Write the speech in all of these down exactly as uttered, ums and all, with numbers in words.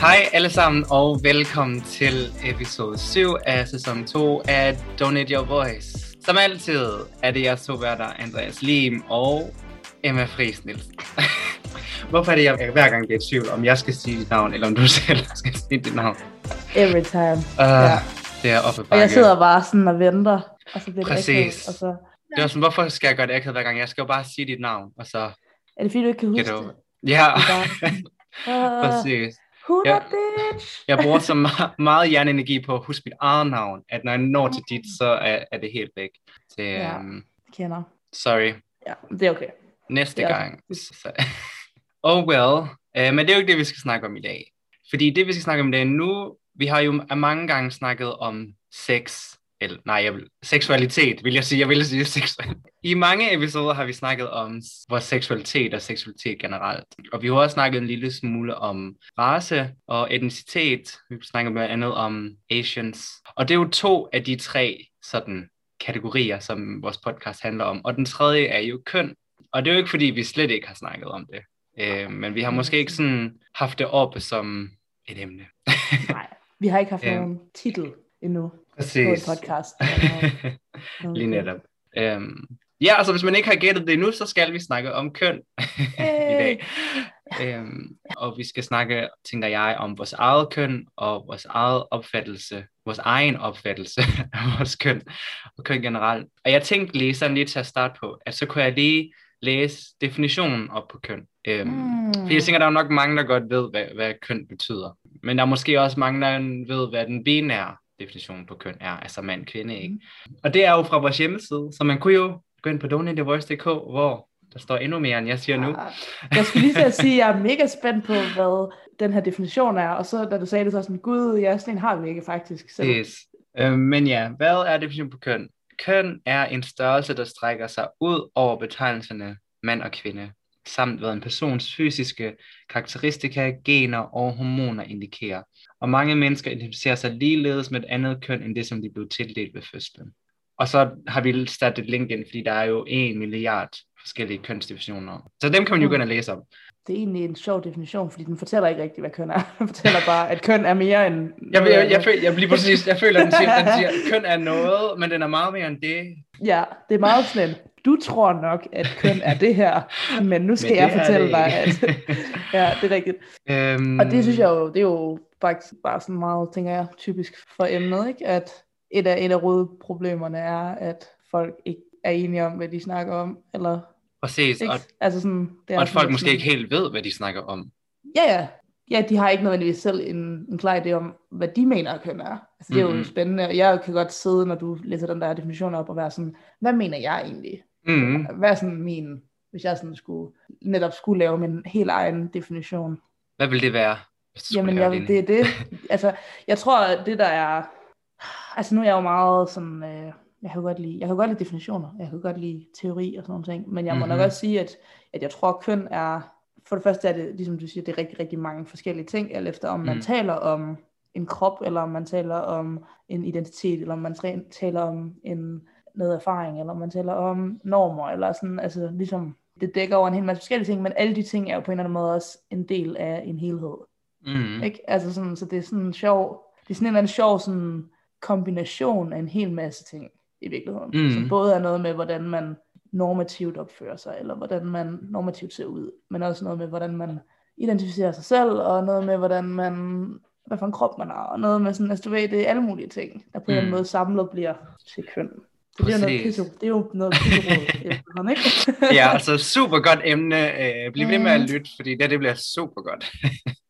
Hej alle sammen og velkommen til episode syv af sæson to af Donate Your Voice. Som altid er det jeres to værter, Andreas Lim og Emma Friis Nielsen. Hvorfor er det, jeg hver gang bliver i tvivl, om jeg skal sige dit navn, eller om du selv skal sige dit navn? Every time. Uh, yeah. Det er oppe bakke. Og jeg sidder bare sådan og venter, og så bliver det præcis. Og så... Det er sådan, hvorfor skal jeg gøre det ægget hver gang? Jeg skal jo bare sige dit navn, og så... Er det fordi, du ikke kan huske det? Ja, yeah. Præcis. Jeg, jeg bruger så meget, meget hjerneenergi på at huske mit eget navn, at når jeg når til dit, så er, er det helt væk. Det, ja, um, kender. Sorry. Ja, det er okay. Næste er gang. Okay. Oh well. Uh, men det er jo ikke det, vi skal snakke om i dag. Fordi det, vi skal snakke om i dag nu, vi har jo mange gange snakket om sex, eller nej, jeg vil, seksualitet, vil jeg sige. Jeg vil sige seksualitet. I mange episoder har vi snakket om vores seksualitet og seksualitet generelt. Og vi har også snakket en lille smule om race og etnicitet. Vi snakker blandt andet om Asians. Og det er jo to af de tre sådan kategorier, som vores podcast handler om. Og den tredje er jo køn. Og det er jo ikke, fordi vi slet ikke har snakket om det. Øh, men vi har måske ikke sådan haft det oppe som et emne. Nej, vi har ikke haft nogen titel endnu. Præcis. På et podcast. Okay. Lige netop. Øhm, ja, altså hvis man ikke har gættet det endnu, så skal vi snakke om køn hey. I dag. Øhm, og vi skal snakke, tænker jeg, om vores eget køn og vores eget opfattelse, vores egen opfattelse af vores køn og køn generelt. Og jeg tænkte lige sådan lige til at starte på, at så kunne jeg lige læse definitionen op på køn. Øhm, mm. For jeg tænker, der er nok mange, der godt ved, hvad, hvad køn betyder. Men der er måske også mange, der ved, hvad den binære definition på køn er, altså mand, kvinde, ikke? Mm. Og det er jo fra vores hjemmeside, så man kunne jo gå ind på donate your voice punktum d k, hvor der står endnu mere, end jeg siger nu. Jeg skulle lige til at sige, at jeg er mega spændt på, hvad den her definition er, og så da du sagde det, så sådan, gud, ja, sådan en har vi ikke faktisk. Så... Yes. Øh, men ja, hvad er definitionen på køn? Køn er en størrelse, der strækker sig ud over betegnelserne mand og kvinde, samt hvad en persons fysiske karakteristika, gener og hormoner indikerer. Og mange mennesker identificerer sig ligeledes med et andet køn, end det, som de blev tildelt ved fødslen. Og så har vi sat et link ind, fordi der er jo en milliard forskellige kønsdefinitioner. Så dem kan man jo gerne læse om. Det er egentlig en sjov definition, fordi den fortæller ikke rigtigt, hvad køn er. Den fortæller bare, at køn er mere end... Jeg, jeg, jeg, føler, jeg, bliver præcis, jeg føler, at den siger, den siger, at køn er noget, men den er meget mere end det. Ja, det er meget sådan. Du tror nok, at køn er det her, men nu skal men jeg fortælle dig, at... Ja, det er rigtigt. Øhm... Og det synes jeg jo, det er jo faktisk bare sådan meget, tænker jeg, typisk for emnet, ikke? At et af, et af rødproblemerne er, at folk ikke er enige om, hvad de snakker om, eller... Præcis, og, altså sådan, det er og at folk sådan, måske ikke helt ved, hvad de snakker om. Ja, ja. Ja, de har ikke nødvendigvis selv en, en klar idé om, hvad de mener, at køn er. Altså, det er mm-hmm. jo spændende, og jeg kan godt sidde, når du læser den der definition op, og være sådan, hvad mener jeg egentlig? Mm-hmm. Hvad er sådan min, hvis jeg sådan skulle, netop skulle lave min helt egen definition? Hvad ville det være? Jamen, jeg, det er det. Altså, jeg tror, at det der er, altså nu er jeg jo meget sådan... Øh, Jeg kan godt lide, jeg kan godt lide definitioner, jeg kan godt lide teori og sådan nogle ting, men jeg må mm-hmm. nok også sige, at, at jeg tror, at køn er, for det første er det, ligesom du siger, det er rigtig, rigtig mange forskellige ting, alt efter om mm. man taler om en krop, eller om man taler om en identitet, eller om man taler om en, noget erfaring, eller om man taler om normer, eller sådan, altså ligesom, det dækker over en hel masse forskellige ting, men alle de ting er jo på en eller anden måde også en del af en helhed. Mm. Ikke? Altså sådan, så det er sådan en sjov, det er sådan en eller anden sjov sådan, kombination af en hel masse ting. I virkeligheden, mm. som både er noget med, hvordan man normativt opfører sig, eller hvordan man normativt ser ud, men også noget med, hvordan man identificerer sig selv, og noget med, hvordan man, hvad for en krop man har, og noget med sådan, altså du ved, det er alle mulige ting, der på mm. en eller anden måde samlet bliver til køn. Så det er, noget pisse, det er jo noget pisseråd, ikke? Ja, altså super godt emne. Øh, bliv ved med at lytte, fordi det, det bliver super godt.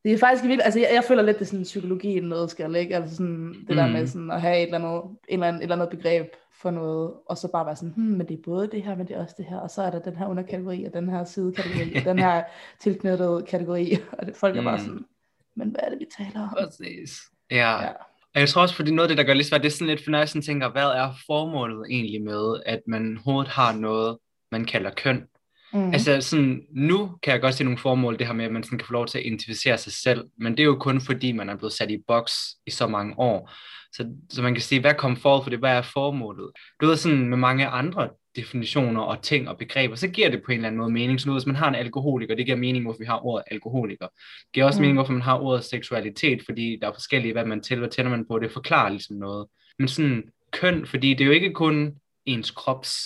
Det er faktisk vildt, altså jeg, jeg føler lidt, det er sådan psykologi i en nødskal, ikke? Altså sådan det mm. der med sådan at have et eller andet, et eller andet, et eller andet begreb for noget, og så bare være sådan, hmm, men det er både det her, men det er også det her, og så er der den her underkategori, og den her sidekategori, og den her tilknyttede kategori, og det, folk er bare sådan, men hvad er det, vi taler om? Præcis, ja. ja. Og jeg tror også, fordi noget af det, der gør lidt svært, det er sådan lidt, for når jeg sådan tænker, hvad er formålet egentlig med, at man overhovedet har noget, man kalder køn? Mm. Altså sådan, nu kan jeg godt se nogle formål, det her med, at man sådan kan få lov til at identificere sig selv, men det er jo kun fordi, man er blevet sat i boks i så mange år. Så, så man kan sige, hvad kom forud for det, hvad er formålet? Det er sådan med mange andre definitioner og ting og begreber, så giver det på en eller anden måde mening. Så hvis man har en alkoholiker, det giver mening, hvorfor vi har ordet alkoholiker. Det giver også mm. mening, hvorfor man har ordet seksualitet, fordi der er forskellige, hvad man til, hvad tænder man på, det forklarer ligesom noget. Men sådan køn, fordi det er jo ikke kun ens krops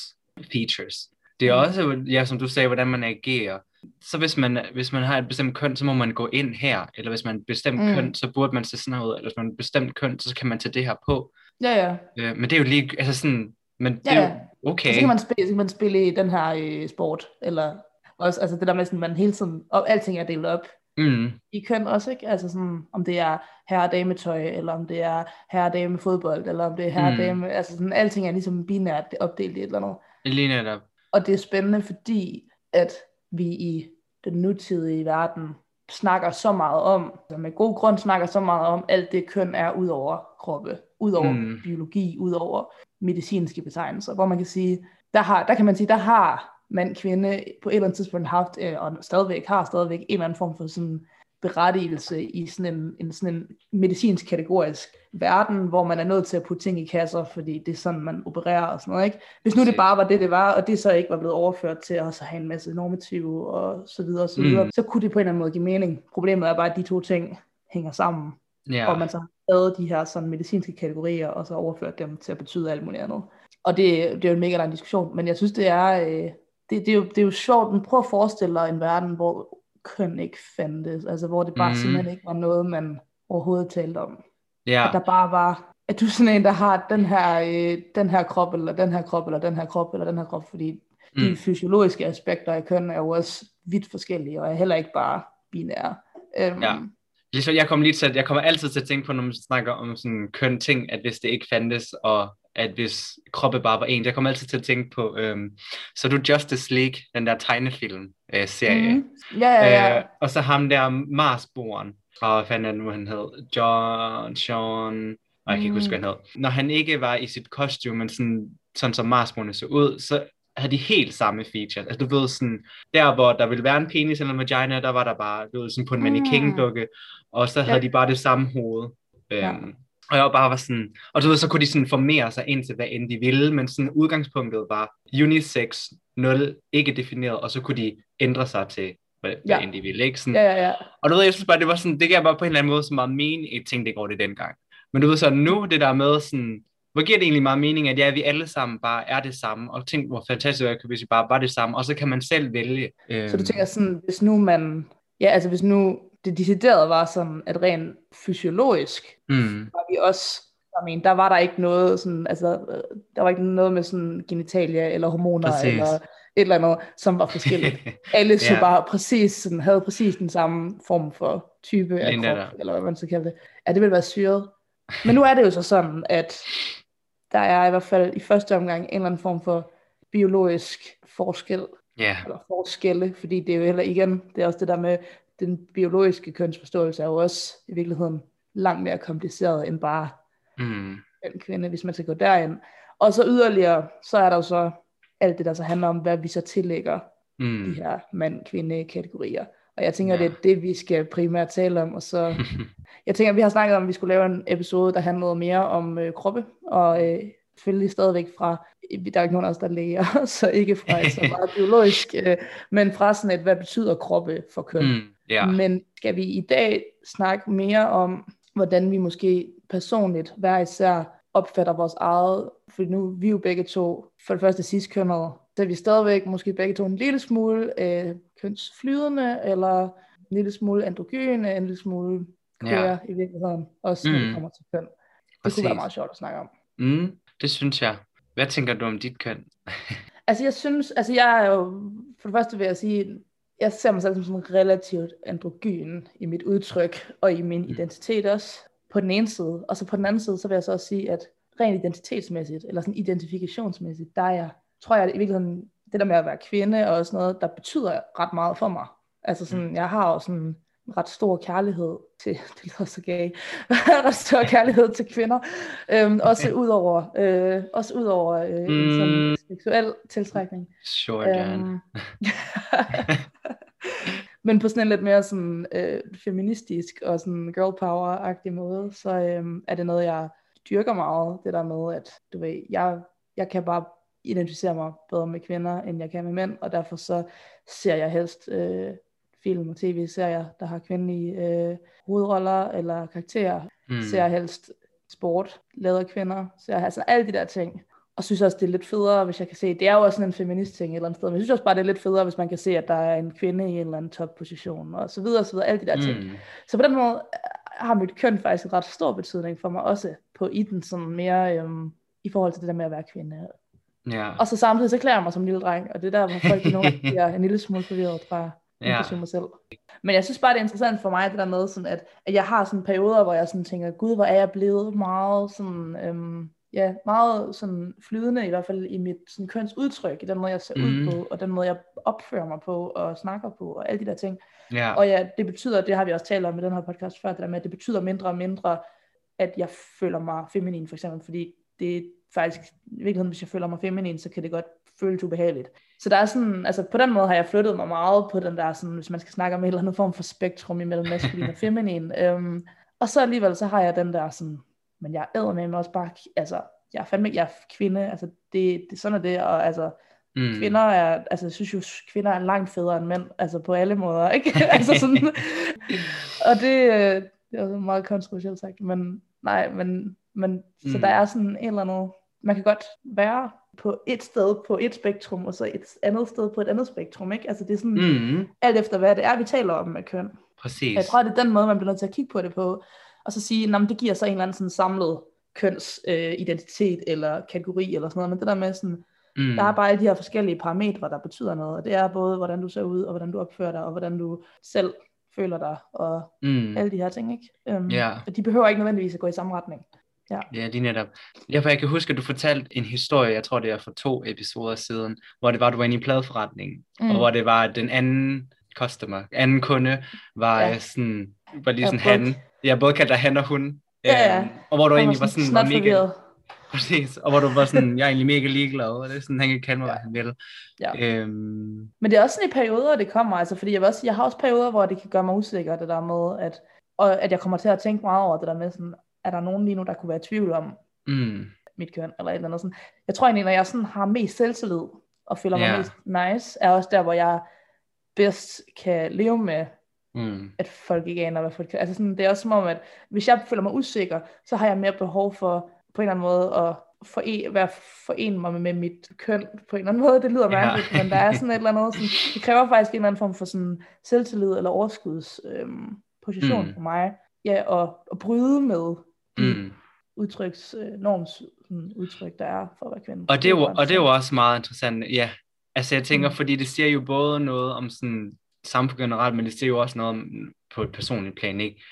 features. Det er også, ja, som du sagde, hvordan man agerer. Så hvis man, hvis man har et bestemt køn, så må man gå ind her, eller hvis man er et bestemt mm. køn, så burde man se sådan her ud, eller hvis man er et bestemt køn, så kan man tage det her på. Ja, ja. Øh, men det er jo lige, altså sådan, men det ja, ja. Er jo okay. Så kan man spille, så kan man spille i den her øh, sport, eller også, altså det der med sådan, man hele tiden, og alting er delt op mm. i køn også, ikke? Altså sådan, om det er herre og dame tøj, eller om det er herre og dame fodbold, eller om det er herre og dame, mm. altså sådan, alting er ligesom binært opdelt i et eller andet. Lige netop. Og det er spændende, fordi at vi i den nutidige verden snakker så meget om, altså med god grund snakker så meget om, alt det køn er ud over kroppe, ud over mm. biologi, ud over medicinske betegnelser, hvor man kan sige, der, har, der kan man sige, der har mand, kvinde på et eller andet tidspunkt haft, og stadigvæk har stadigvæk en eller anden form for sådan berettigelse i sådan en, en, sådan en medicinsk kategorisk verden, hvor man er nødt til at putte ting i kasser, fordi det er sådan, man opererer og sådan noget, ikke? Hvis nu det bare var det, det var, og det så ikke var blevet overført til at så have en masse normative og så videre og så videre, mm. så kunne det på en eller anden måde give mening. Problemet er bare, at de to ting hænger sammen, yeah. og man så har taget de her sådan medicinske kategorier, og så overført dem til at betyde alt muligt andet. Og det, det er jo en mega lang diskussion, men jeg synes, det er, det, det er, jo, det er jo sjovt, men prøv at forestille dig en verden, hvor køn ikke fandtes, altså hvor det bare mm. simpelthen ikke var noget, man overhovedet talte om. Yeah. At der bare var, at du er sådan en, der har den her, øh, den her krop, eller den her krop, eller den her krop, eller den her krop, fordi mm. de fysiologiske aspekter af køn er jo også vidt forskellige, og er heller ikke bare binære. Øhm, ja. Jeg kommer, lige til at, jeg kommer altid til at tænke på, når man snakker om sådan køn ting, at hvis det ikke fandtes, og at hvis kroppe bare var en, jeg kommer altid til at tænke på, øhm, så du Justice League, den der tegnefilm-serie. Øh, mm-hmm. ja, ja, ja. Øh, og så ham der Marsboeren, og hvad fanden er det, han hed? John, Sean, og jeg kan ikke huske, hvad han hed. Når han ikke var i sit kostume, men sådan, sådan som Marsboerne så ud, så havde de helt samme features. Altså du ved sådan, der hvor der ville være en penis eller en vagina, der var der bare, du ved, sådan på en mannequin-dukke, og så havde ja. de bare det samme hoved. Øhm, ja. Og jeg bare var sådan, og du ved, så kunne de sådan formere sig ind til, hvad end de ville, men sådan udgangspunktet var unisex, nul, ikke defineret, og så kunne de ændre sig til, hvad, ja. hvad end de ville, ikke? Sådan, ja, ja, ja. Og du ved, jeg synes bare, det var sådan, det gav bare på en eller anden måde så meget mening, jeg tænkte ikke over det dengang. Men du ved så nu, det der med sådan, hvor giver det egentlig meget mening, at ja, vi alle sammen bare er det samme, og tænk, hvor fantastisk det er, hvis vi bare var det samme, og så kan man selv vælge. Øh... Så du tænker sådan, hvis nu man, ja, altså hvis nu, det deciderede var sådan, at rent fysiologisk mm. var vi også, jeg mener, der var der ikke noget sådan, altså der var ikke noget med sådan genitalia eller hormoner præcis. Eller et eller andet, som var forskelligt. Alle så yeah. bare præcis sådan, havde præcis den samme form for type af krop, der. Eller hvad man så kalder det. Ja, det ville være syret. Men nu er det jo så sådan, at der er i hvert fald i første omgang en eller anden form for biologisk forskel. Yeah. Eller forskelle, fordi det er jo heller igen, det er også det der med, den biologiske kønsforståelse er jo også i virkeligheden langt mere kompliceret end bare mm. en kvinde, hvis man skal gå derind. Og så yderligere, så er der jo så alt det, der så handler om, hvad vi så tillægger mm. de her mand-kvinde-kategorier. Og jeg tænker, ja. det er det, vi skal primært tale om. Og så, jeg tænker, vi har snakket om, at vi skulle lave en episode, der handlede mere om øh, kroppe, og øh, selvfølgelig stadigvæk fra, der er ikke nogen af os, der læger, så ikke fra så meget biologisk, øh, men fra sådan et, hvad betyder kroppe for køn? Mm. Yeah. Men skal vi i dag snakke mere om, hvordan vi måske personligt hver især opfatter vores eget, for nu vi er jo begge to, for det første cis-kønnede, så er vi stadigvæk måske begge to en lille smule øh, kønsflydende, eller en lille smule androgyne, en lille smule queer yeah. i virkeligheden, også mm. når det kommer til køn. Det Præcis. kunne være meget sjovt at snakke om. Mm, det synes jeg. Hvad tænker du om dit køn? altså jeg synes, altså jeg er jo, for det første vil jeg sige, jeg ser mig selv som sådan relativt androgyn i mit udtryk og i min identitet også, på den ene side. Og så på den anden side, så vil jeg så også sige, at rent identitetsmæssigt, eller sådan identifikationsmæssigt, der er jeg, tror jeg, at i virkeligheden, det der med at være kvinde og sådan noget, der betyder ret meget for mig. Altså sådan, jeg har jo sådan en ret stor kærlighed til, det lyder så gay, ret stor kærlighed til kvinder. Øhm, også okay. ud over, øh, også ud over øh, mm. en sådan seksuel tiltrækning. Sure, øhm, men på sådan en lidt mere sådan, øh, feministisk og sådan girl power-agtig måde, så øh, er det noget, jeg dyrker meget, det der med, at du ved, jeg, jeg kan bare identificerer mig bedre med kvinder, end jeg kan med mænd, og derfor så ser jeg helst øh, film og tv-serier, der har kvindelige øh, hovedroller eller karakterer. Mm. Ser jeg helst sport, lavet af kvinder, ser jeg altså alle de der ting. Og synes også, det er lidt federe, hvis jeg kan se, det er jo også sådan en feminist ting et eller andet sted, men jeg synes også bare, det er lidt federe, hvis man kan se, at der er en kvinde i en eller anden topposition, og så videre, og så videre, alle de der mm. ting. Så på den måde har mit køn faktisk en ret stor betydning for mig, også på i den sådan mere øhm, i forhold til det der med at være kvinde. Yeah. Og så samtidig, så klæder jeg mig som en lille dreng, og det er der, hvor folk nogle gange bliver en lille smule forvirret fra yeah. mig selv. Men jeg synes bare, det er interessant for mig, det der med, sådan at, at jeg har sådan perioder, hvor jeg sådan tænker, gud, hvor er jeg blevet meget sådan... Øhm, ja, meget sådan flydende i hvert fald i mit sådan, køns udtryk, i den måde jeg ser mm. ud på, og den måde jeg opfører mig på og snakker på og alle de der ting. Yeah. Og ja, det betyder, det har vi også talt om i den her podcast før, det der med, at det betyder mindre og mindre, at jeg føler mig feminin for eksempel, fordi det er faktisk i virkeligheden, hvis jeg føler mig feminin, så kan det godt føles ubehageligt. Så der er sådan, altså på den måde har jeg flyttet mig meget på den der sådan, hvis man skal snakke om en eller anden form for spektrum imellem maskulin og feminin. Øhm, og så alligevel så har jeg den der sådan, men jeg æder med mig også bare, altså, jeg er fandme ikke, jeg er kvinde, altså, det, det sådan er det, og altså, mm. kvinder er, altså, jeg synes jo, kvinder er langt federe end mænd, altså, på alle måder, ikke? altså, sådan, og det, det er også meget kontroversielt sagt, men, nej, men, men, så mm. der er sådan en eller anden, man kan godt være på et sted, på et spektrum, og så et andet sted på et andet spektrum, ikke? Altså, det er sådan, mm. alt efter hvad det er, vi taler om med køn. Præcis. Jeg tror, det er den måde, man bliver nødt til at kigge på det på, og så sige, at det giver så en eller anden sådan samlet kønsidentitet øh, eller kategori eller sådan noget, men det der med sådan, mm. der er bare alle de her forskellige parametre, der betyder noget, og det er både, hvordan du ser ud, og hvordan du opfører dig, og hvordan du selv føler dig, og mm. alle de her ting, ikke? Um, yeah. Og de behøver ikke nødvendigvis at gå i samme retning. Ja, ja lige netop. Derfor jeg kan huske, at du fortalte en historie, jeg tror det er for to episoder siden, hvor det var, du var inde i en pladeforretning, mm. og hvor det var den anden customer, anden kunde, var, ja. sådan, var lige sådan ja, han... Jeg både kaldte dig han og hun, ja, ja. og hvor du egentlig var sådan, var mega, præcis, og hvor du var sådan, jeg er egentlig mega ligeglad, og det er sådan, han kan kalde mig, ja. hvad han vil. Ja. Øhm. Men det er også sådan i perioder, det kommer, altså, fordi jeg, vil også, jeg har også perioder, hvor det kan gøre mig usikker, det der med, at, og, at jeg kommer til at tænke meget over det der med, sådan, er der nogen lige nu, der kunne være i tvivl om mm. mit køn, eller et eller andet sådan. Jeg tror egentlig, når jeg sådan har mest selvtillid, og føler yeah. mig mest nice, er også der, hvor jeg bedst kan leve med, Mm. at folk ikke aner, hvad folk kan. Altså sådan, det er også som om, at hvis jeg føler mig usikker, så har jeg mere behov for på en eller anden måde at forene, være, forene mig med mit køn på en eller anden måde. Det lyder mærkeligt, yeah. men der er sådan et eller andet. Sådan, det kræver faktisk en eller anden form for sådan selvtillid eller overskudsposition øhm, for mm. mig. Ja, og, og bryde med de mm. udtryks, øh, norms sådan, udtryk, der er for at være kvinde. Og det er jo, og det er jo også meget interessant. Ja, altså jeg tænker, mm. fordi det siger jo både noget om sådan samfund generelt, men det ser jo også noget på et personligt plan, ikke?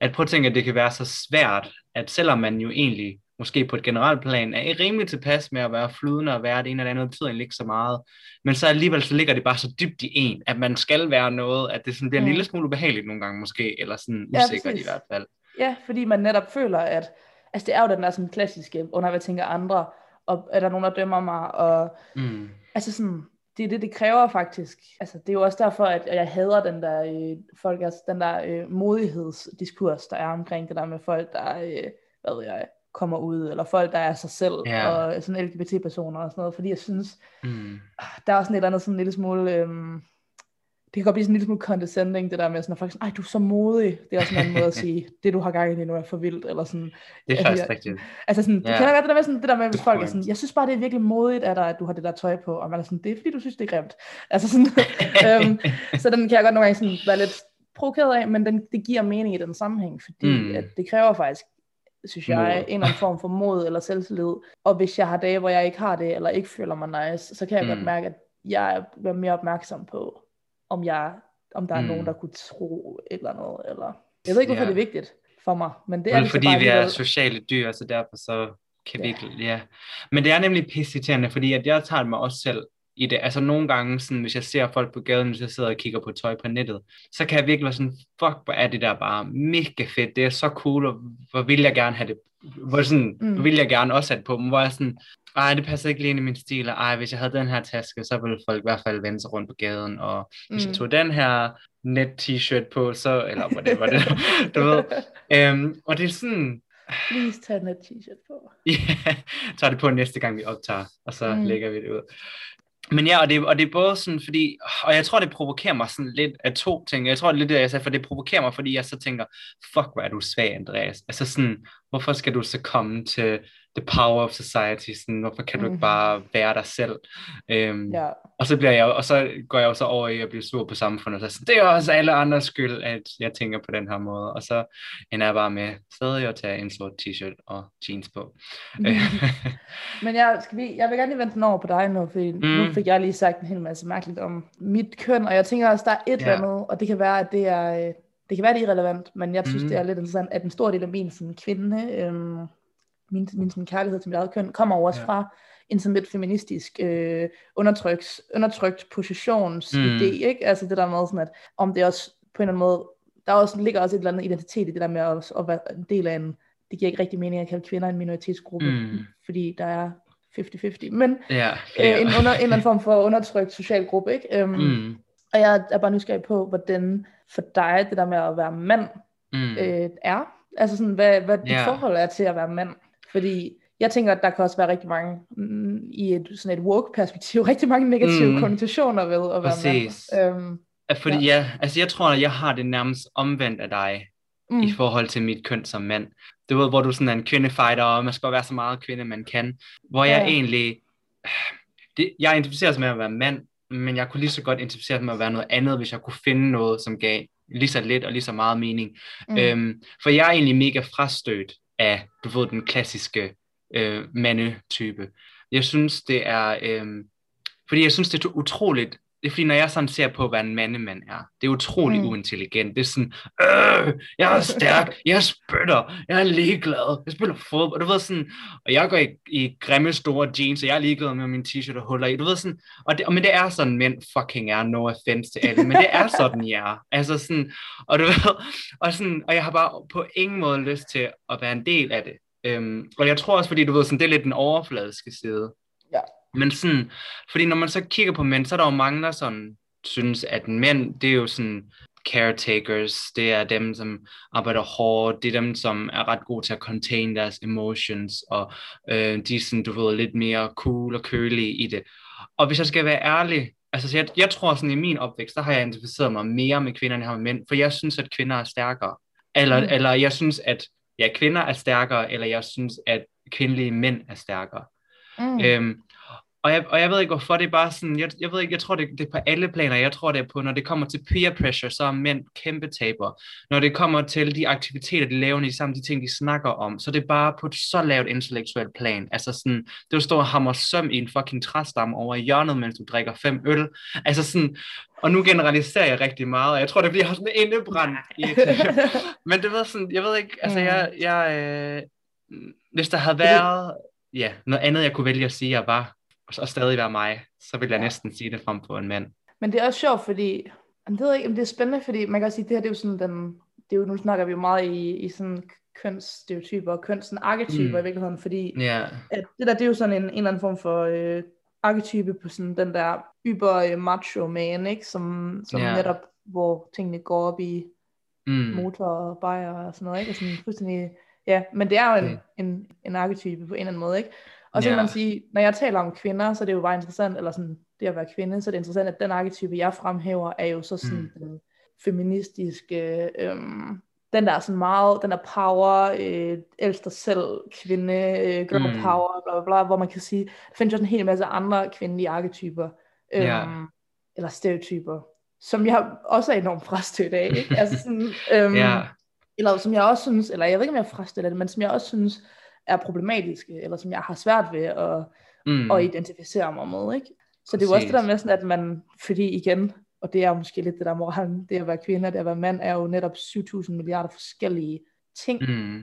At prøve at tænke, at det kan være så svært, at selvom man jo egentlig, måske på et generelt plan, er rimelig tilpas med at være flydende og være det ene eller andet, betyder egentlig ikke så meget, men så alligevel så ligger det bare så dybt i en, at man skal være noget, at det sådan bliver mm. en lille smule ubehageligt nogle gange måske, eller sådan usikkert ja, i hvert fald. Ja, fordi man netop føler, at altså det er jo den der sådan klassiske, under hvad tænker andre, og er der nogen, der dømmer mig, og mm. altså sådan... Det er det, det kræver faktisk. Altså, det er jo også derfor, at jeg hader den der, øh, folk, altså, den der øh, modighedsdiskurs, der er omkring det der med folk, der øh, hvad ved jeg, kommer ud, eller folk, der er sig selv, yeah. og sådan L G B T-personer og sådan noget. Fordi jeg synes, mm. der er også sådan et eller andet sådan en lille smule... Øh, det kan godt blive sådan en lille smule condescending, det der med sådan, at folk sådan, ej, du er så modig. Det er også sådan en måde at sige, det du har gang i lige nu er for vildt, eller sådan. Det er faktisk rigtigt. Altså sådan, yeah. du kender godt det der med sådan, det der med, hvis folk er sådan, jeg synes bare, det er virkelig modigt af dig, at du har det der tøj på, og man er sådan, det er fordi, du synes, det er grimt. Altså sådan, øhm, så den kan jeg godt nogle gange sådan være lidt provokeret af, men den, det giver mening i den sammenhæng, fordi mm. at det kræver faktisk, synes jeg, en eller anden form for mod eller selvtillid, og hvis jeg har dage, hvor jeg ikke har det, eller ikke føler mig nice, så kan jeg mm. godt mærke, at jeg bliver mere opmærksom på, om jeg, om der er mm. nogen, der kunne tro et eller noget, eller... Jeg ved ikke, hvorfor yeah. det er vigtigt for mig, men det er... Men fordi bare vi er noget... sociale dyr, så derfor så kan yeah. vi ikke... Ja. Men det er nemlig pisseirriterende, fordi at jeg tager mig også selv i det. Altså nogle gange, sådan, hvis jeg ser folk på gaden, hvis jeg sidder og kigger på tøj på nettet, så kan jeg virkelig være sådan, fuck, hvor er det der bare mega fedt, det er så cool, og hvor vil jeg gerne have det... Hvor sådan, mm. vil jeg gerne også have det på dem, hvor jeg sådan... Ej, det passer ikke lige ind i min stil, og ej, hvis jeg havde den her taske, så ville folk i hvert fald vende sig rundt på gaden, og hvis mm. jeg tog den her net t-shirt på, så, eller whatever det, du ved. Øhm, og det er sådan, Please tag en t-shirt på. Ja, tager det på næste gang vi optager, og så mm. lægger vi det ud. Men ja, og det, og det er både sådan, fordi, og jeg tror, det provokerer mig sådan lidt af to ting. Jeg tror, det er lidt det, jeg sagde, for det provokerer mig, fordi jeg så tænker, fuck, hvor er du svag, Andreas. Altså sådan, hvorfor skal du så komme til the power of society? Sådan, hvorfor kan du ikke bare være dig selv? Øhm, ja. Og så bliver jeg, og så går jeg jo så over i at blive sur på samfundet. Og så det er også alle andres skyld, at jeg tænker på den her måde. Og så ender jeg bare med stadig at tage en sort t-shirt og jeans på. Mm. Men jeg, skal vi, jeg vil gerne lige vente over på dig nu, for mm. nu fik jeg lige sagt en hel masse mærkeligt om mit køn. Og jeg tænker også, der er et yeah. eller andet, og det kan være, at det er... Det kan være, det er irrelevant, men jeg synes, mm. det er lidt interessant, at en stor del af min sådan, kvinde, øhm, min, min sådan, kærlighed til mit eget køn, kommer også ja. fra en sådan lidt feministisk, øh, undertrykt, undertrykt positionsidé, mm. ikke? Altså det der med sådan, at om det også på en eller anden måde, der også, ligger også et eller andet identitet i det der med at, at være en del af en, det giver ikke rigtig mening at kalde kvinder en minoritetsgruppe, mm. fordi der er halvtreds halvtreds, men ja, ja. Øh, en, under, en eller anden form for undertrykt social gruppe, ikke? Øhm, mm. Og jeg er bare nysgerrig på, hvordan for dig det der med at være mand mm. øh, er. Altså sådan, hvad, hvad yeah. dit forhold er til at være mand. Fordi jeg tænker, at der kan også være rigtig mange, mm, i et, sådan et woke-perspektiv, rigtig mange negative mm. konnotationer ved at Præcis. være mand. Øhm, Fordi ja. jeg, altså jeg tror, at jeg har det nærmest omvendt af dig, mm. i forhold til mit køn som mand. Det var, hvor du sådan er en kvindefighter, og man skal jo være så meget kvinde, man kan. Hvor jeg ja. egentlig, det, jeg identificerer sig med at være mand, men jeg kunne lige så godt interessere mig at være noget andet, hvis jeg kunne finde noget, som gav lige så lidt og lige så meget mening. Mm. Øhm, for jeg er egentlig mega frastødt af, du ved, den klassiske øh, mandetype. Jeg synes, det er... Øh, fordi jeg synes, det er utroligt... Det er fordi, når jeg sådan ser på, hvad en mandemand er, det er utroligt mm. uintelligent. Det er sådan, øh, jeg er stærk, jeg spytter, jeg er ligeglad, jeg spiller fodbold. Du ved sådan, og jeg går i, i grimme store jeans, og jeg er ligeglad med min t-shirt og huller i. Du ved sådan, og det, og, men det er sådan, mænd fucking er, no offense til alle, men det er sådan, jeg er. Altså sådan, og du ved, og sådan, og jeg har bare på ingen måde lyst til at være en del af det. Øhm, og jeg tror også, fordi du ved sådan, det er lidt den overfladiske side. Ja. Men sådan, fordi når man så kigger på mænd, så er der jo mange, der sådan synes, at mænd, det er jo sådan caretakers, det er dem, som arbejder hårdt, det er dem, som er ret gode til at contain deres emotions, og øh, de er sådan, du ved, lidt mere cool og kølige i det. Og hvis jeg skal være ærlig, altså jeg, jeg tror sådan i min opvækst, der har jeg identificeret mig mere med kvinder, end jeg har med mænd, for jeg synes, at kvinder er stærkere. Eller, mm. eller jeg synes, at ja, kvinder er stærkere, eller jeg synes, at kvindelige mænd er stærkere. Mm. Øhm, Og jeg, og jeg ved ikke hvorfor, det er bare sådan, jeg, jeg ved ikke, jeg tror det, det er på alle planer, jeg tror det er på, når det kommer til peer pressure, så er mænd kæmpe tabere. Når det kommer til de aktiviteter, de laver, sammen de ting, de snakker om, så det er bare på et så lavt intellektuelt plan. Altså sådan, det står og hammer søm i en fucking træstamme over i hjørnet, mens du drikker fem øl. Altså sådan, og nu generaliserer jeg rigtig meget, og jeg tror det bliver sådan indebrændt. Men det var sådan, jeg ved ikke, altså jeg, jeg øh, hvis der havde været, ja, noget andet jeg kunne vælge at sige, jeg var, og stadig være mig, så vil jeg ja. næsten sige det frem på en mand. Men det er også sjovt, fordi, jeg ved ikke, om det er spændende, fordi man kan også sige, at det her, det er jo sådan den, det er jo, nu snakker vi jo meget i, i sådan kønsstereotyper, og kønsarketyper mm. i virkeligheden, fordi yeah. at det der, det er jo sådan en, en eller anden form for øh, arketype på sådan den der yber øh, macho man, ikke? Som, som yeah. netop, hvor tingene går op i mm. motor og bajer og sådan noget, ikke? Og sådan fuldstændig, ja, men det er jo en, mm. en, en, en arketype på en eller anden måde, ikke? Og så kan yeah. man sige, når jeg taler om kvinder, så er det jo bare interessant, eller sådan det at være kvinde, så er det interessant, at den arketype, jeg fremhæver, er jo så sådan mm. den feministiske, øhm, den der sådan meget, den der power, øh, elsker selv, kvinde, øh, girl mm. power, bla, bla, bla, hvor man kan sige, der findes jo sådan en hel masse andre kvindelige arketyper, øhm, yeah. eller stereotyper, som jeg også er enormt frastødt af, ikke? Altså sådan, øhm, yeah. eller som jeg også synes, eller jeg ved ikke, om jeg er frastødt af det, men som jeg også synes, er problematiske, eller som jeg har svært ved at, mm. at identificere mig med, ikke? Så det er jo også det der med sådan, at man, fordi igen, og det er jo måske lidt det der moralen, det at være kvinde, det at være mand, er jo netop syv tusind milliarder forskellige ting, mm.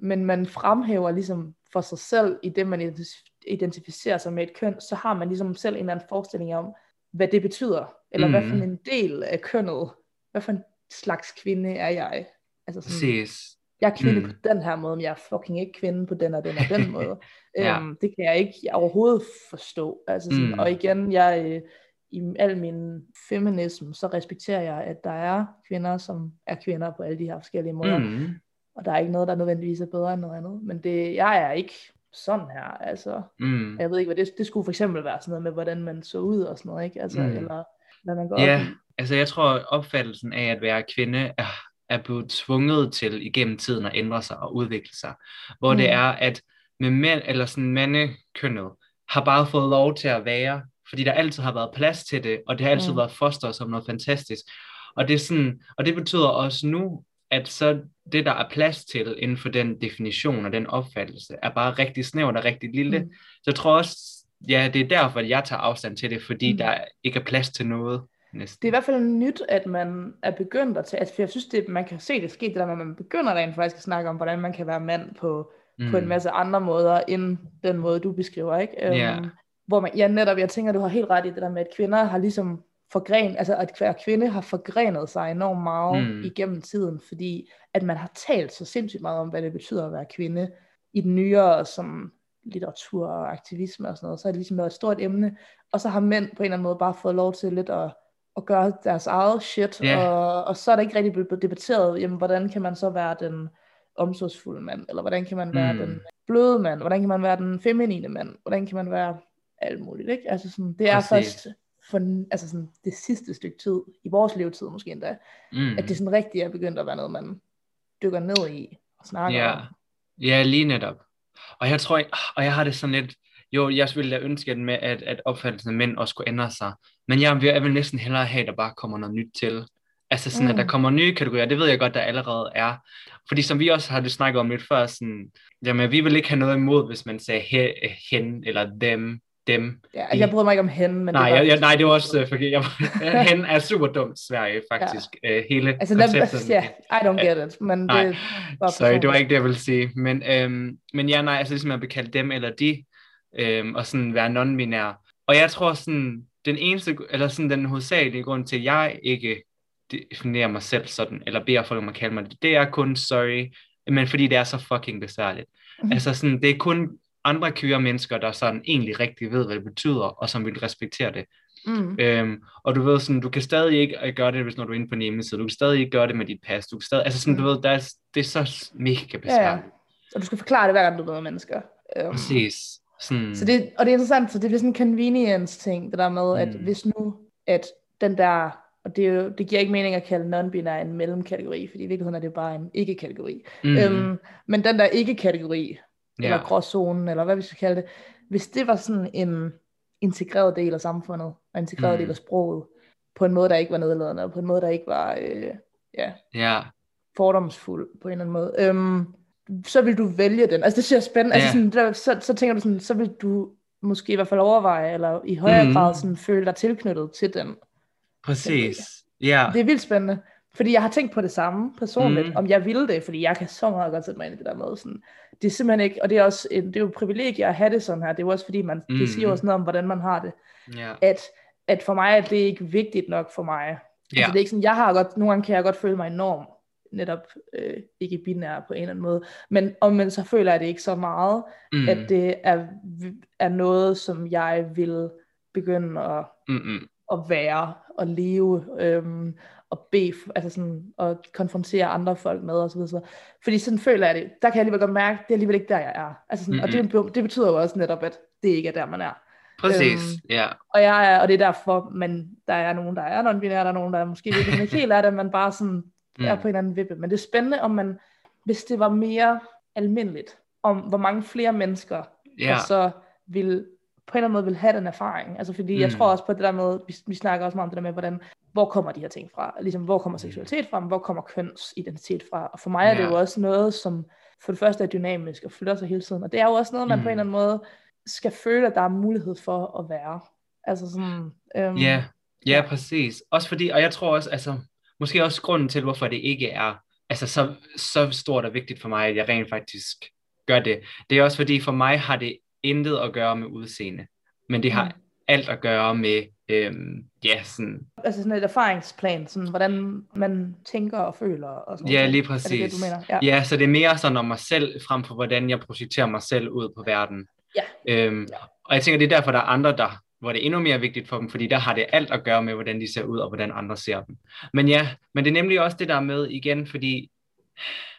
men man fremhæver ligesom for sig selv, i det man identificerer sig med et køn, så har man ligesom selv en eller anden forestilling om, hvad det betyder, eller mm. hvad for en del af kønnet, hvad for en slags kvinde er jeg? Altså sådan, Præcis. jeg er kvinde mm. på den her måde, men jeg er fucking ikke kvinde på den og den og den måde. ja. øhm, det kan jeg ikke jeg overhovedet forstå. Altså sådan, mm. Og igen, jeg i al min feminisme, så respekterer jeg, at der er kvinder, som er kvinder på alle de her forskellige måder. Mm. Og der er ikke noget, der nødvendigvis er bedre end noget andet. Men det, jeg er ikke sådan her, altså. Mm. Jeg ved ikke, hvad det, det skulle for eksempel være sådan noget med, hvordan man så ud og sådan noget, ikke? Altså, mm. eller hvad man går yeah. op i. Altså jeg tror, opfattelsen af at være kvinde er, er blevet tvunget til igennem tiden at ændre sig og udvikle sig. Hvor mm. det er, at med mænd, eller sådan mandekønnet, har bare fået lov til at være, fordi der altid har været plads til det, og det har altid mm. været fostret som noget fantastisk. Og det, er sådan, og det betyder også nu, at så det, der er plads til inden for den definition og den opfattelse, er bare rigtig snævert og rigtig lille. Mm. Så jeg tror også, ja, det er derfor, at jeg tager afstand til det, fordi mm. der ikke er plads til noget. Næsten. Det er i hvert fald nyt, at man er begyndt at tage, altså, jeg synes, det, man kan se det ske, det der, når man begynder rent faktisk at snakke om, hvordan man kan være mand på, mm. på en masse andre måder, end den måde, du beskriver, ikke? Yeah. Um, hvor man, ja, netop, jeg tænker, du har helt ret i det der med, at kvinder har ligesom forgren, altså at hver kvinde har forgrenet sig enormt meget mm. igennem tiden, fordi at man har talt så sindssygt meget om, hvad det betyder at være kvinde i den nyere, som litteratur og aktivisme og sådan noget, så har det ligesom været et stort emne, og så har mænd på en eller anden måde bare fået lov til lidt at og gøre deres eget shit, yeah. og, og så er der ikke rigtig blevet debatteret, jamen, hvordan kan man så være den omsorgsfulde mand, eller hvordan kan man være mm. den bløde mand, hvordan kan man være den feminine mand, hvordan kan man være alt muligt, ikke? Altså sådan, det er Præcis. først for, altså sådan, det sidste stykke tid, i vores levetid måske endda, mm. at det sådan rigtigt er begyndt at være noget, man dykker ned i og snakker yeah. om. Ja, lige netop. Og jeg tror, jeg, og jeg har det sådan lidt, jo, jeg ville da ønske med, at, at opfattelsen af mænd også kunne ændre sig. Men jeg vil, jeg vil næsten hellere have, at der bare kommer noget nyt til. Altså sådan, mm. at der kommer nye kategorier. Det ved jeg godt, der allerede er. Fordi som vi også har det snakket om lidt før, sådan, jamen vi vil ikke have noget imod, hvis man sagde he, hen eller dem, dem. Ja, jeg bryder mig ikke om hen. Men nej, det var, jeg, nej, det var også uh, fordi jeg, hen er super dumt Sverige, faktisk. Ja. Uh, hele altså, konceptet. Ja, yeah, I don't get it. Men nej, det var sorry, det var ikke det, jeg ville sige. Men, øhm, men ja, nej, altså ligesom at bekalde dem eller de, Øhm, og sådan være non-binær. Og jeg tror sådan, den eneste, eller sådan den hovedsagelige grund til, at jeg ikke definerer mig selv sådan, eller beder folk om at kalde mig det, det er kun sorry, men fordi det er så fucking besværligt. Mm-hmm. Altså sådan, det er kun andre queer mennesker, der sådan egentlig rigtig ved, hvad det betyder, og som vil respektere det. Mm. Øhm, og du ved sådan, du kan stadig ikke gøre det, hvis når du er inde på en hjemmeside, du kan stadig ikke gøre det med dit pas, du kan stadig, altså sådan, mm. du ved, der er, det er så mega besværligt. Ja, og du skal forklare det, hver gang du møder mennesker. Øhm. Præcis. Hmm. Så det, og det er interessant, for det bliver sådan en convenience-ting, det der med, at hmm. hvis nu, at den der, og det, er jo, det giver ikke mening at kalde non-binær en mellemkategori, fordi i virkeligheden er det bare en ikke-kategori. Hmm. Øhm, men den der ikke-kategori, yeah. eller gråzonen, eller hvad vi skal kalde det, hvis det var sådan en integreret del af samfundet, og integreret hmm. del af sproget, på en måde, der ikke var nedladende, og på en måde, der ikke var øh, ja, yeah. fordomsfuld på en eller anden måde. Øhm, så vil du vælge den. Altså det synes jeg er spændende. Yeah. Altså sådan, der, så, så tænker du sådan, så vil du måske i hvert fald overveje, eller i højere mm. grad sådan, føle dig tilknyttet til den. Præcis, ja. Yeah. Det er vildt spændende, fordi jeg har tænkt på det samme personligt, mm. om jeg ville det, fordi jeg kan så meget godt sætte mig ind i det der måde. Sådan. Det er simpelthen ikke, og det er, også, det er jo et privilegie at have det sådan her, det er jo også fordi, man, mm. det siger jo sådan noget om, hvordan man har det. Yeah. At, at for mig, at det er ikke vigtigt nok for mig. Yeah. Altså det er ikke sådan, jeg har godt, nogle gange kan jeg godt føle mig enorm, netop øh, ikke binære på en eller anden måde, men om man så føler jeg det ikke så meget, mm. at det er, er noget, som jeg vil begynde at, at være, og leve, øhm, og be, altså sådan, og konfrontere andre folk med, og så videre, så videre. Fordi sådan føler jeg det, der kan jeg alligevel godt mærke, det er alligevel ikke der, jeg er. Altså sådan, og det, det betyder jo også netop, at det ikke er der, man er. Præcis, ja. Øhm, yeah. og, jeg er, og det er derfor, man, der er nogen, der er non-binære, der er nogen, der måske ikke, ikke helt er det, man bare sådan, Mm. er på en eller anden vippe, men det er spændende, om man, hvis det var mere almindeligt, om hvor mange flere mennesker, yeah. der så vil, på en eller anden måde vil have den erfaring, altså fordi mm. jeg tror også på det der med, vi, vi snakker også meget om det der med, hvordan, hvor kommer de her ting fra, ligesom hvor kommer seksualitet fra, hvor kommer kønsidentitet fra, og for mig yeah. er det jo også noget, som for det første er dynamisk, og flytter sig hele tiden, og det er jo også noget, man mm. på en eller anden måde, skal føle, at der er mulighed for at være, altså sådan, ja, øhm, yeah. yeah, præcis, også fordi, og jeg tror også, altså, måske også grunden til, hvorfor det ikke er altså så, så stort og vigtigt for mig, at jeg rent faktisk gør det. Det er også fordi, for mig har det intet at gøre med udseende. Men det har mm. alt at gøre med, øhm, ja, sådan... Altså sådan et erfaringsplan, sådan hvordan man tænker og føler og sådan noget. Ja, lige præcis. Er det det, du mener? Ja. Ja, så det er mere sådan om mig selv, frem for hvordan jeg projekterer mig selv ud på verden. Ja. Øhm, ja. Og jeg tænker, det er derfor, der er andre, der... hvor det er endnu mere vigtigt for dem, fordi der har det alt at gøre med, hvordan de ser ud, og hvordan andre ser dem. Men ja, men det er nemlig også det der med igen, fordi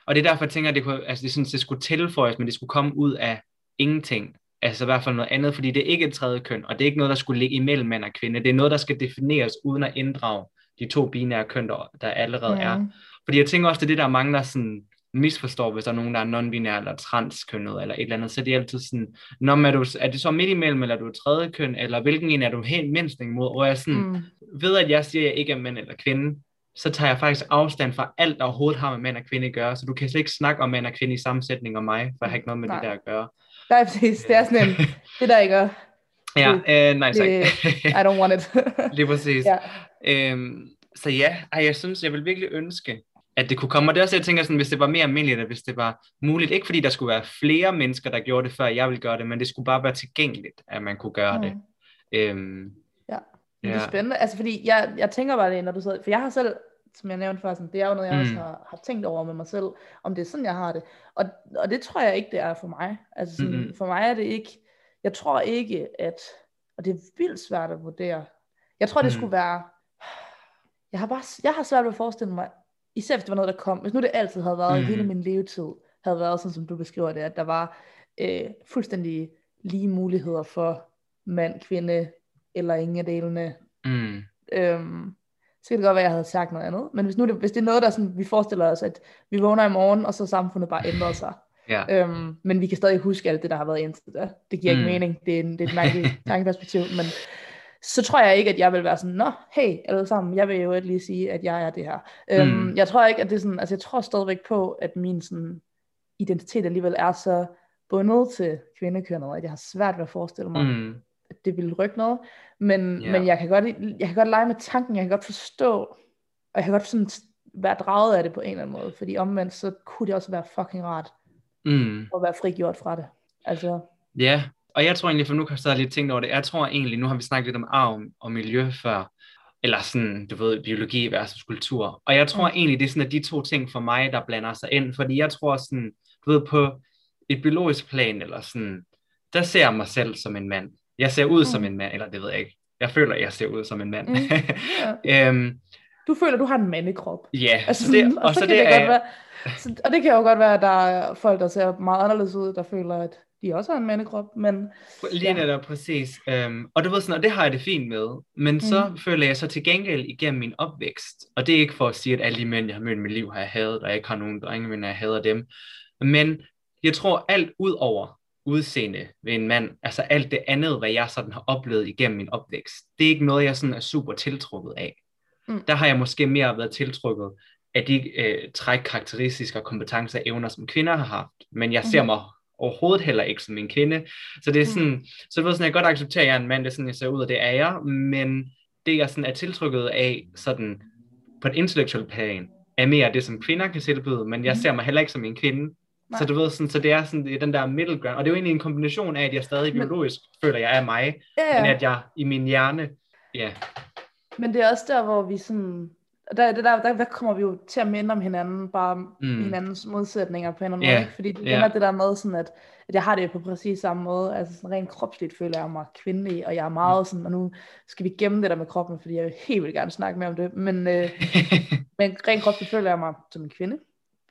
Og det er derfor, jeg tænker, at det, kunne, altså, det, synes, det skulle tilføjes, men det skulle komme ud af ingenting. Altså i hvert fald noget andet, fordi det er ikke et tredje køn, og det er ikke noget, der skulle ligge imellem mand og kvinde. Det er noget, der skal defineres uden at inddrage de to binære køn, der, der allerede yeah. er. Fordi jeg tænker også, det er det, der mangler sådan... misforstår, hvis der er nogen, der er non-binær eller transkønnet eller et eller andet, så det er altid sådan, når man er, du, er det så midt imellem, eller er du tredje køn, eller hvilken en er du helt mindst imod, og jeg sådan, mm. ved at jeg siger, at jeg ikke er mand eller kvinde, så tager jeg faktisk afstand fra alt, der overhovedet har med mand og kvinde at gøre, så du kan slet ikke snakke om mand og kvinde i sammensætning om mig, for jeg har ikke noget med nej. Det der at gøre. Nej, præcis, det er sådan en, det der ikke er. Ja, øh, nej, det, I don't want it. Lige præcis. Yeah. Øhm, så ja, ej, jeg synes, jeg vil virkelig ønske, at det kunne komme, og det er også, jeg tænker sådan, hvis det var mere almindeligt, og hvis det var muligt, ikke fordi der skulle være flere mennesker, der gjorde det, før jeg ville gøre det, men det skulle bare være tilgængeligt, at man kunne gøre mm. det. Øhm, ja. ja, det er spændende, altså fordi, jeg, jeg tænker bare det, når du sidder, for jeg har selv, som jeg nævnte før, sådan, det er jo noget, jeg mm. også har, har tænkt over med mig selv, om det er sådan, jeg har det, og, og det tror jeg ikke, det er for mig, altså sådan, mm-hmm. for mig er det ikke, jeg tror ikke, at, og det er vildt svært at vurdere, jeg tror, det mm. skulle være, jeg har bare, jeg har svært ved at forestille mig, især hvis det var noget, der kom. Hvis nu det altid havde været, mm. hele min levetid havde været, sådan som du beskriver det, at der var øh, fuldstændig lige muligheder for mand, kvinde, eller ingen af delene. Mm. Øhm, så kan det godt være, jeg havde sagt noget andet. Men hvis, nu det, hvis det er noget, der sådan, vi forestiller os, at vi vågner i morgen, og så samfundet bare ændrer sig. Yeah. Øhm, men vi kan stadig huske alt det, der har været indtil da. Det giver mm. ikke mening. Det er, en, det er et mærkeligt tankeperspektiv, men... så tror jeg ikke, at jeg vil være sådan, nå, hey, alle sammen, jeg vil jo ikke lige sige, at jeg er det her. Mm. Øhm, jeg tror ikke, at det er sådan, altså jeg tror stadigvæk på, at min sådan, identitet alligevel er så bundet til kvindekønnet, at jeg har svært ved at forestille mig, mm. at det ville rykke noget. Men, yeah. men jeg, kan godt, jeg kan godt lege med tanken, jeg kan godt forstå, og jeg kan godt sådan være draget af det på en eller anden måde, fordi omvendt, så kunne det også være fucking rart, mm. at være frigjort fra det. Altså... Ja. Yeah. Og jeg tror egentlig, for nu har jeg lidt tænkt over det, jeg tror egentlig, nu har vi snakket lidt om arv og miljø før, eller sådan, du ved, biologi versus kultur. Og jeg tror egentlig, det er sådan, at de to ting for mig, der blander sig ind, fordi jeg tror sådan, du ved, på et biologisk plan, eller sådan, der ser jeg mig selv som en mand. Jeg ser ud mm. som en mand, eller det ved jeg ikke. Jeg føler, jeg ser ud som en mand. Mm. Yeah. øhm, du føler, du har en mandekrop. Ja. Yeah, altså, og, og, og så det er... Og det kan jo godt være, at der er folk, der ser meget anderledes ud, der føler, at de også har en mandekrop, men... Lige netop, ja. Præcis. Øhm, og du ved sådan, og det har jeg det fint med, men mm. så føler jeg så til gengæld igennem min opvækst, og det er ikke for at sige, at alle de mænd, jeg har mødt i mit liv, har jeg hadet, og jeg ikke har nogen drenge, men jeg hader dem. Men jeg tror, alt ud over udseende ved en mand, altså alt det andet, hvad jeg sådan har oplevet igennem min opvækst, det er ikke noget, jeg sådan er super tiltrukket af. Mm. Der har jeg måske mere været tiltrukket af de øh, træk, karakteristiske og kompetencer og evner, som kvinder har haft, men jeg ser mm. mig overhovedet heller ikke som en kvinde, så det er sådan, mm. så du ved sådan, jeg godt accepterer, at jeg er en mand, det er sådan, jeg ser ud, og det er jeg, men det, jeg sådan er tiltrykket af, sådan, på et intellektuelt plan, er mere det, som kvinder kan tilbyde, men jeg mm. ser mig heller ikke som en kvinde, nej. Så du ved sådan, så det er sådan, det er den der middle ground, og det er jo egentlig en kombination af, at jeg stadig men... biologisk føler, at jeg er mig, yeah. men at jeg i min hjerne, ja. Yeah. Men det er også der, hvor vi sådan, der, der, der, der kommer vi jo til at minde om hinanden, bare mm. hinandens modsætninger på en eller anden yeah. måde, fordi det er yeah. det der med sådan, at, at jeg har det på præcis samme måde, altså sådan rent kropsligt føler jeg mig kvindelig, og jeg er meget sådan, og nu skal vi gemme det der med kroppen, fordi jeg vil helt vildt gerne snakke mere om det, men, øh, men rent kropsligt føler jeg mig som en kvinde,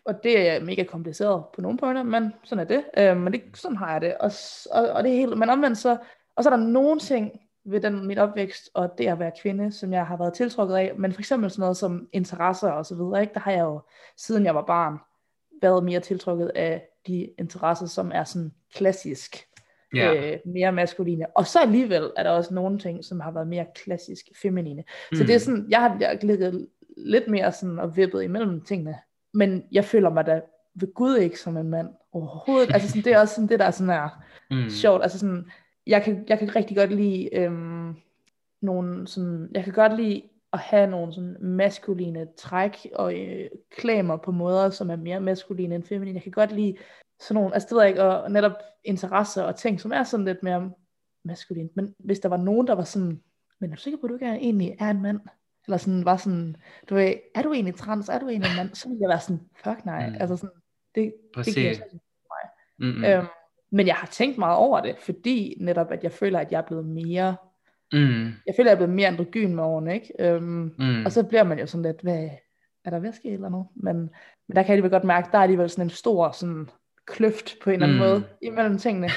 og det er mega kompliceret på nogle punkter, men sådan er det, øh, men det, sådan har jeg det, og, og, og det er helt, men omvendt så, og så er der nogle ting, ved den, mit opvækst og det at være kvinde, som jeg har været tiltrukket af, men for eksempel sådan noget som interesser og så videre, ikke? Der har jeg jo, siden jeg var barn, været mere tiltrukket af de interesser, som er sådan klassisk, yeah. øh, mere maskuline, og så alligevel er der også nogle ting, som har været mere klassisk feminine, så mm. det er sådan, jeg har, jeg har ligget lidt mere sådan og vippet imellem tingene, men jeg føler mig da ved Gud ikke som en mand overhovedet, altså sådan, det er også sådan det, der sådan er mm. sjovt, altså sådan, Jeg kan, jeg kan rigtig godt lide øhm, nogle sådan, jeg kan godt lide at have nogle sådan maskuline træk og øh, klæde mig på måder, som er mere maskuline end feminine. Jeg kan godt lide sådan nogle, altså det ved jeg ikke, og netop interesser og ting, som er sådan lidt mere maskuline. Men hvis der var nogen, der var sådan, men er du sikker på, at du ikke er, egentlig er en mand? Eller sådan var sådan, du ved, er du egentlig trans? Er du egentlig en mand? Så ville jeg være sådan, fuck nej. Mm. Altså sådan, det, det giver sådan mig. Men jeg har tænkt meget over det, fordi netop, at jeg føler, at jeg er blevet mere, mm. jeg føler, at jeg er blevet mere androgyn med årene, ikke? Øhm, mm. Og så bliver man jo sådan lidt, hvad, er der væske eller noget? Men, men der kan jeg alligevel godt mærke, der er alligevel sådan en stor sådan, kløft på en eller anden mm. måde imellem tingene.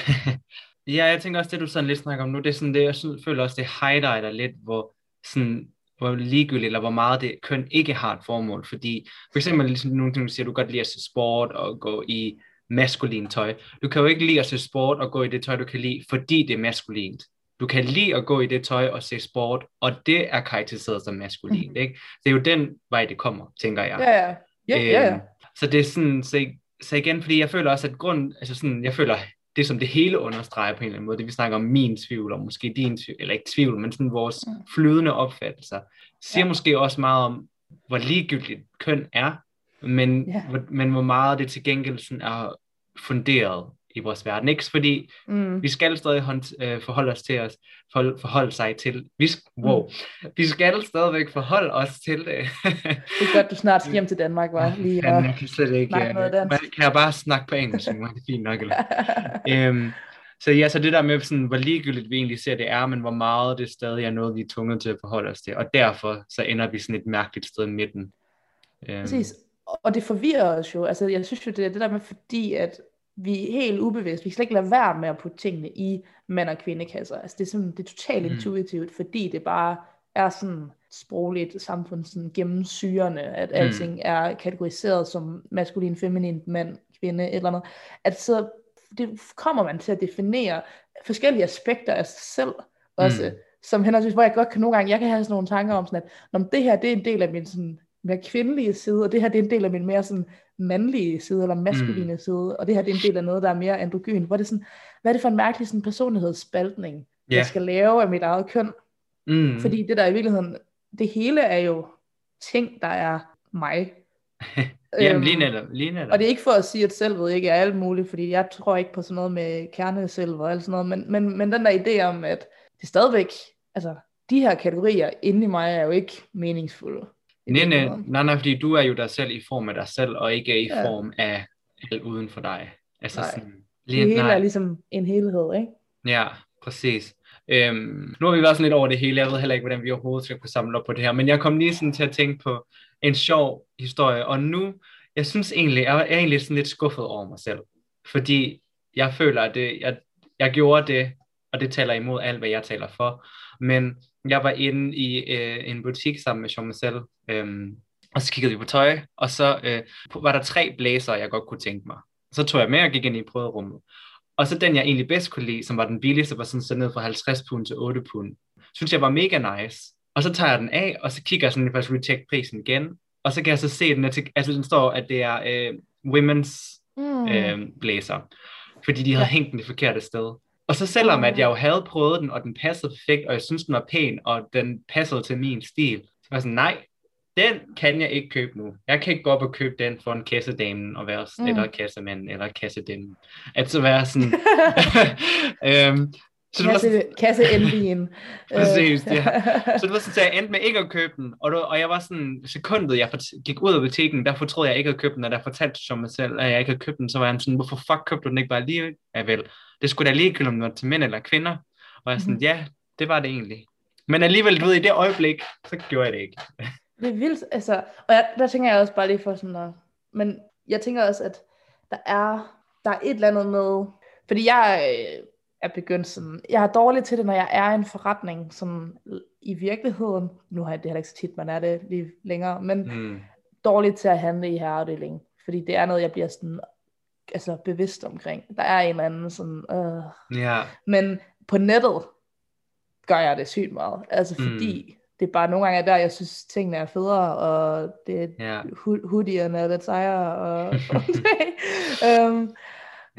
Ja, jeg tænker også, det du sådan lidt snakker om nu, det er sådan det, jeg føler også, det highlighter lidt, hvor sådan... hvor ligegyldigt, eller hvor meget det køn ikke har et formål, fordi for eksempel ligesom nogle ting, du siger, du godt lide at se sport og gå i maskulin tøj. Du kan jo ikke lide at se sport og gå i det tøj, du kan lide, fordi det er maskulint. Du kan lide at gå i det tøj og se sport, og det er karakteriseret som maskulint, ikke? Det er jo den vej, det kommer, tænker jeg. Ja, ja. Ja, øhm, ja, ja. Så det er sådan, så, så igen, fordi jeg føler også, at grund, altså sådan, jeg føler, det som det hele understreger på en eller anden måde, det vi snakker om min tvivl, og måske din tvivl, eller ikke tvivl, men sådan vores flydende opfattelser, siger ja. Måske også meget om, hvor ligegyldigt køn er, men, ja. hvor, men hvor meget det til gengæld sådan er funderet i vores verden. Ikke? Fordi mm. vi skal stadig hånd, øh, forholde os til os, for, forholde sig til, vi, wow, mm. vi skal stadigvæk forholde os til det. Det er godt, du snart skal hjem til Danmark, var lige ja, jeg kan slet ikke, snakke noget dansk. Man kan jeg bare snakke på engelsk, det er fint nok. øhm, så ja, så det der med, sådan, hvor ligegyldigt vi egentlig ser det er, men hvor meget det stadig er noget, vi er tvunget til at forholde os til, og derfor så ender vi sådan et mærkeligt sted i midten. Øhm. Præcis, og det forvirrer os jo, altså jeg synes jo, det er det der med, fordi at vi er helt ubevidst. Vi kan slet ikke lade være med at putte tingene i mand- og kvindekasser. Altså det er sådan, det er totalt mm. intuitivt, fordi det bare er sådan sprogligt samfund sådan gennemsyrende, at mm. alting er kategoriseret som maskulin, feminin, mand, kvinde eller noget. At så det kommer man til at definere forskellige aspekter af sig selv også, mm. som henholdsvis, hvor jeg godt kan nogle gange, jeg kan have sådan nogle tanker om sådan, at når det her, det er en del af min sådan mere kvindelige side, og det her, det er en del af min mere sådan mandlige side, eller maskuline mm. side, og det her, det er en del af noget, der er mere androgyn, hvor det sådan, hvad er det for en mærkelig sådan personlighedsspaltning, yeah. jeg skal lave af mit eget køn, mm. fordi det der i virkeligheden, det hele er jo ting, der er mig. Jamen, lige netop, lige netop. Og det er ikke for at sige, at selvet ikke er alt muligt, fordi jeg tror ikke på sådan noget med kerneselvet, og alt sådan noget, men, men, men den der idé om, at det stadigvæk, altså, de her kategorier inde i mig, er jo ikke meningsfulde. Nej, nej, nej, nej, fordi du er jo dig selv i form af dig selv, og ikke i ja. form af alt uden for dig. Altså nej. Sådan, lige, det hele nej. er ligesom en helhed, ikke? Ja, præcis. Øhm, nu har vi været sådan lidt over det hele, jeg ved heller ikke, hvordan vi overhovedet skal kunne samle op på det her, men jeg kom lige sådan til at tænke på en sjov historie, og nu, jeg synes egentlig, jeg er egentlig sådan lidt skuffet over mig selv, fordi jeg føler, at det, jeg, jeg gjorde det, og det taler imod alt, hvad jeg taler for, men jeg var inde i øh, en butik sammen med Jean-Michel, øhm, og så kiggede vi på tøj, og så øh, var der tre blæsere, jeg godt kunne tænke mig. Så tog jeg med og gik ind i prøverummet. Og så den, jeg egentlig bedst kunne lide, som var den billigste, var sådan så ned fra halvtreds pund til otte pund. Synes jeg var mega nice. Og så tager jeg den af, og så kigger jeg sådan, at jeg tjekke prisen igen. Og så kan jeg så se, at den, er, altså, den står, at det er øh, women's øh, blæser. Fordi de havde hængt den det forkerte sted. Og så selvom at jeg jo havde prøvet den, og den passede perfekt, og jeg synes den var pæn, og den passede til min stil, så var jeg sådan, nej, den kan jeg ikke købe nu. Jeg kan ikke gå op og købe den for en kassedamen, og være, mm. eller kassemanden, eller kassedamen. At så være sådan... øhm, så kasse, kasse-envien. Præcis, ja. Så det var sådan, at jeg endte med ikke at købe den, og, det, og jeg var sådan, sekundet jeg fort- gik ud af butikken, der fortrød jeg ikke at købe den, og der fortalte jeg mig selv, at jeg ikke havde købt den, så var han sådan, hvorfor fuck købte du den ikke bare lige? Ja vel, det skulle da ligegyldigt, om det var til mænd eller kvinder, og jeg sådan, mm-hmm. ja, det var det egentlig. Men alligevel, du ved, i det øjeblik, så gjorde jeg det ikke. Det er vildt, altså, og jeg, der tænker jeg også bare lige for sådan noget, men jeg tænker også, at der er, der er et eller andet med, fordi jeg... Øh, er begyndt sådan, jeg er dårlig til det, når jeg er i en forretning, som i virkeligheden, nu har jeg det heller ikke så tit, man er det lige længere, men mm. dårlig til at handle i herreafdelingen, fordi det er noget, jeg bliver sådan, altså bevidst omkring. Der er en eller anden sådan, øh. yeah. men på nettet gør jeg det sygt meget, altså fordi mm. det er bare nogle gange der, jeg synes, tingene er federe, og det yeah. hoodierne er lidt sejere, og øhm,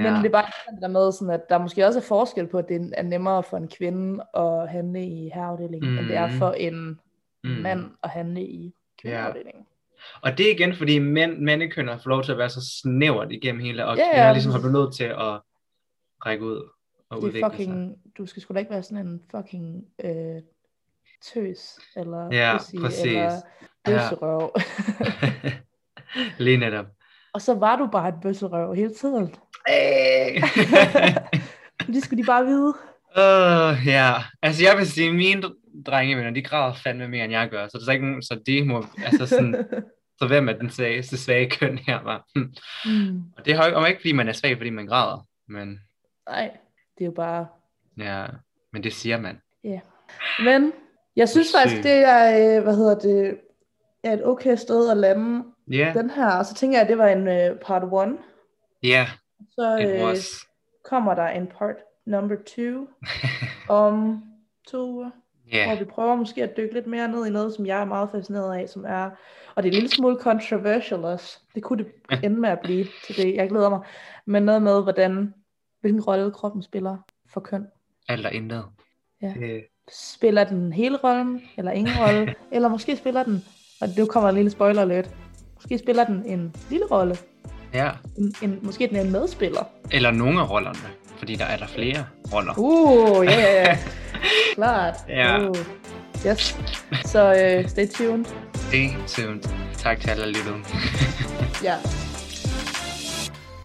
men ja. Det er bare det der med, sådan at der måske også er forskel på, at det er nemmere for en kvinde at handle i herreafdelingen, mm. end det er for en mm. mand at handle i kvindeafdelingen. Ja. Og det er igen, fordi mænd, mandekønner får lov til at være så snævert igennem hele, og yeah, kvinder ja. ligesom har blevet nødt til at række ud og det udvikle fucking, sig. Du skal sgu da ikke være sådan en fucking øh, tøs, eller ja, pussy, eller bøsserøv. Ja. Lige netop. Og så var du bare et bøsserøv hele tiden. Det skulle de bare vide. Ja, uh, yeah. altså jeg vil sige, mine drengevenner, de græder fandme mere, end jeg gør, så det er ikke, så det må, altså sådan, Så hvem er den svage, så svage køn her var? Mm. Og det er jo ikke, fordi man er svag, fordi man græder. Men... nej, det er jo bare... ja, men det siger man. Ja. Yeah. Men jeg synes faktisk, det er, hvad hedder det, er et okay sted at lande yeah. den her. Og så tænker jeg, at det var en uh, part one. Ja, yeah. Så øh, kommer der en part number two om to uger. Yeah. Hvor vi prøver måske at dykke lidt mere ned i noget, som jeg er meget fascineret af, som er, og det er en lille smule controversial også, det kunne det ende med at blive til det, jeg glæder mig, men noget med, hvordan, hvilken rolle kroppen spiller for køn. Alt og intet. Ja. Øh. Spiller den hele rollen, eller ingen rolle, eller måske spiller den, og nu kommer en lille spoiler alert, måske spiller den en lille rolle, ja. en, en, måske den er en medspiller. Eller nogle af rollerne, fordi der er der flere roller. Uh, ja, ja, ja. Klart. Ja. Uh. Yes. Så so, uh, stay tuned. Stay tuned. Tak til alle, der lyttede. Ja.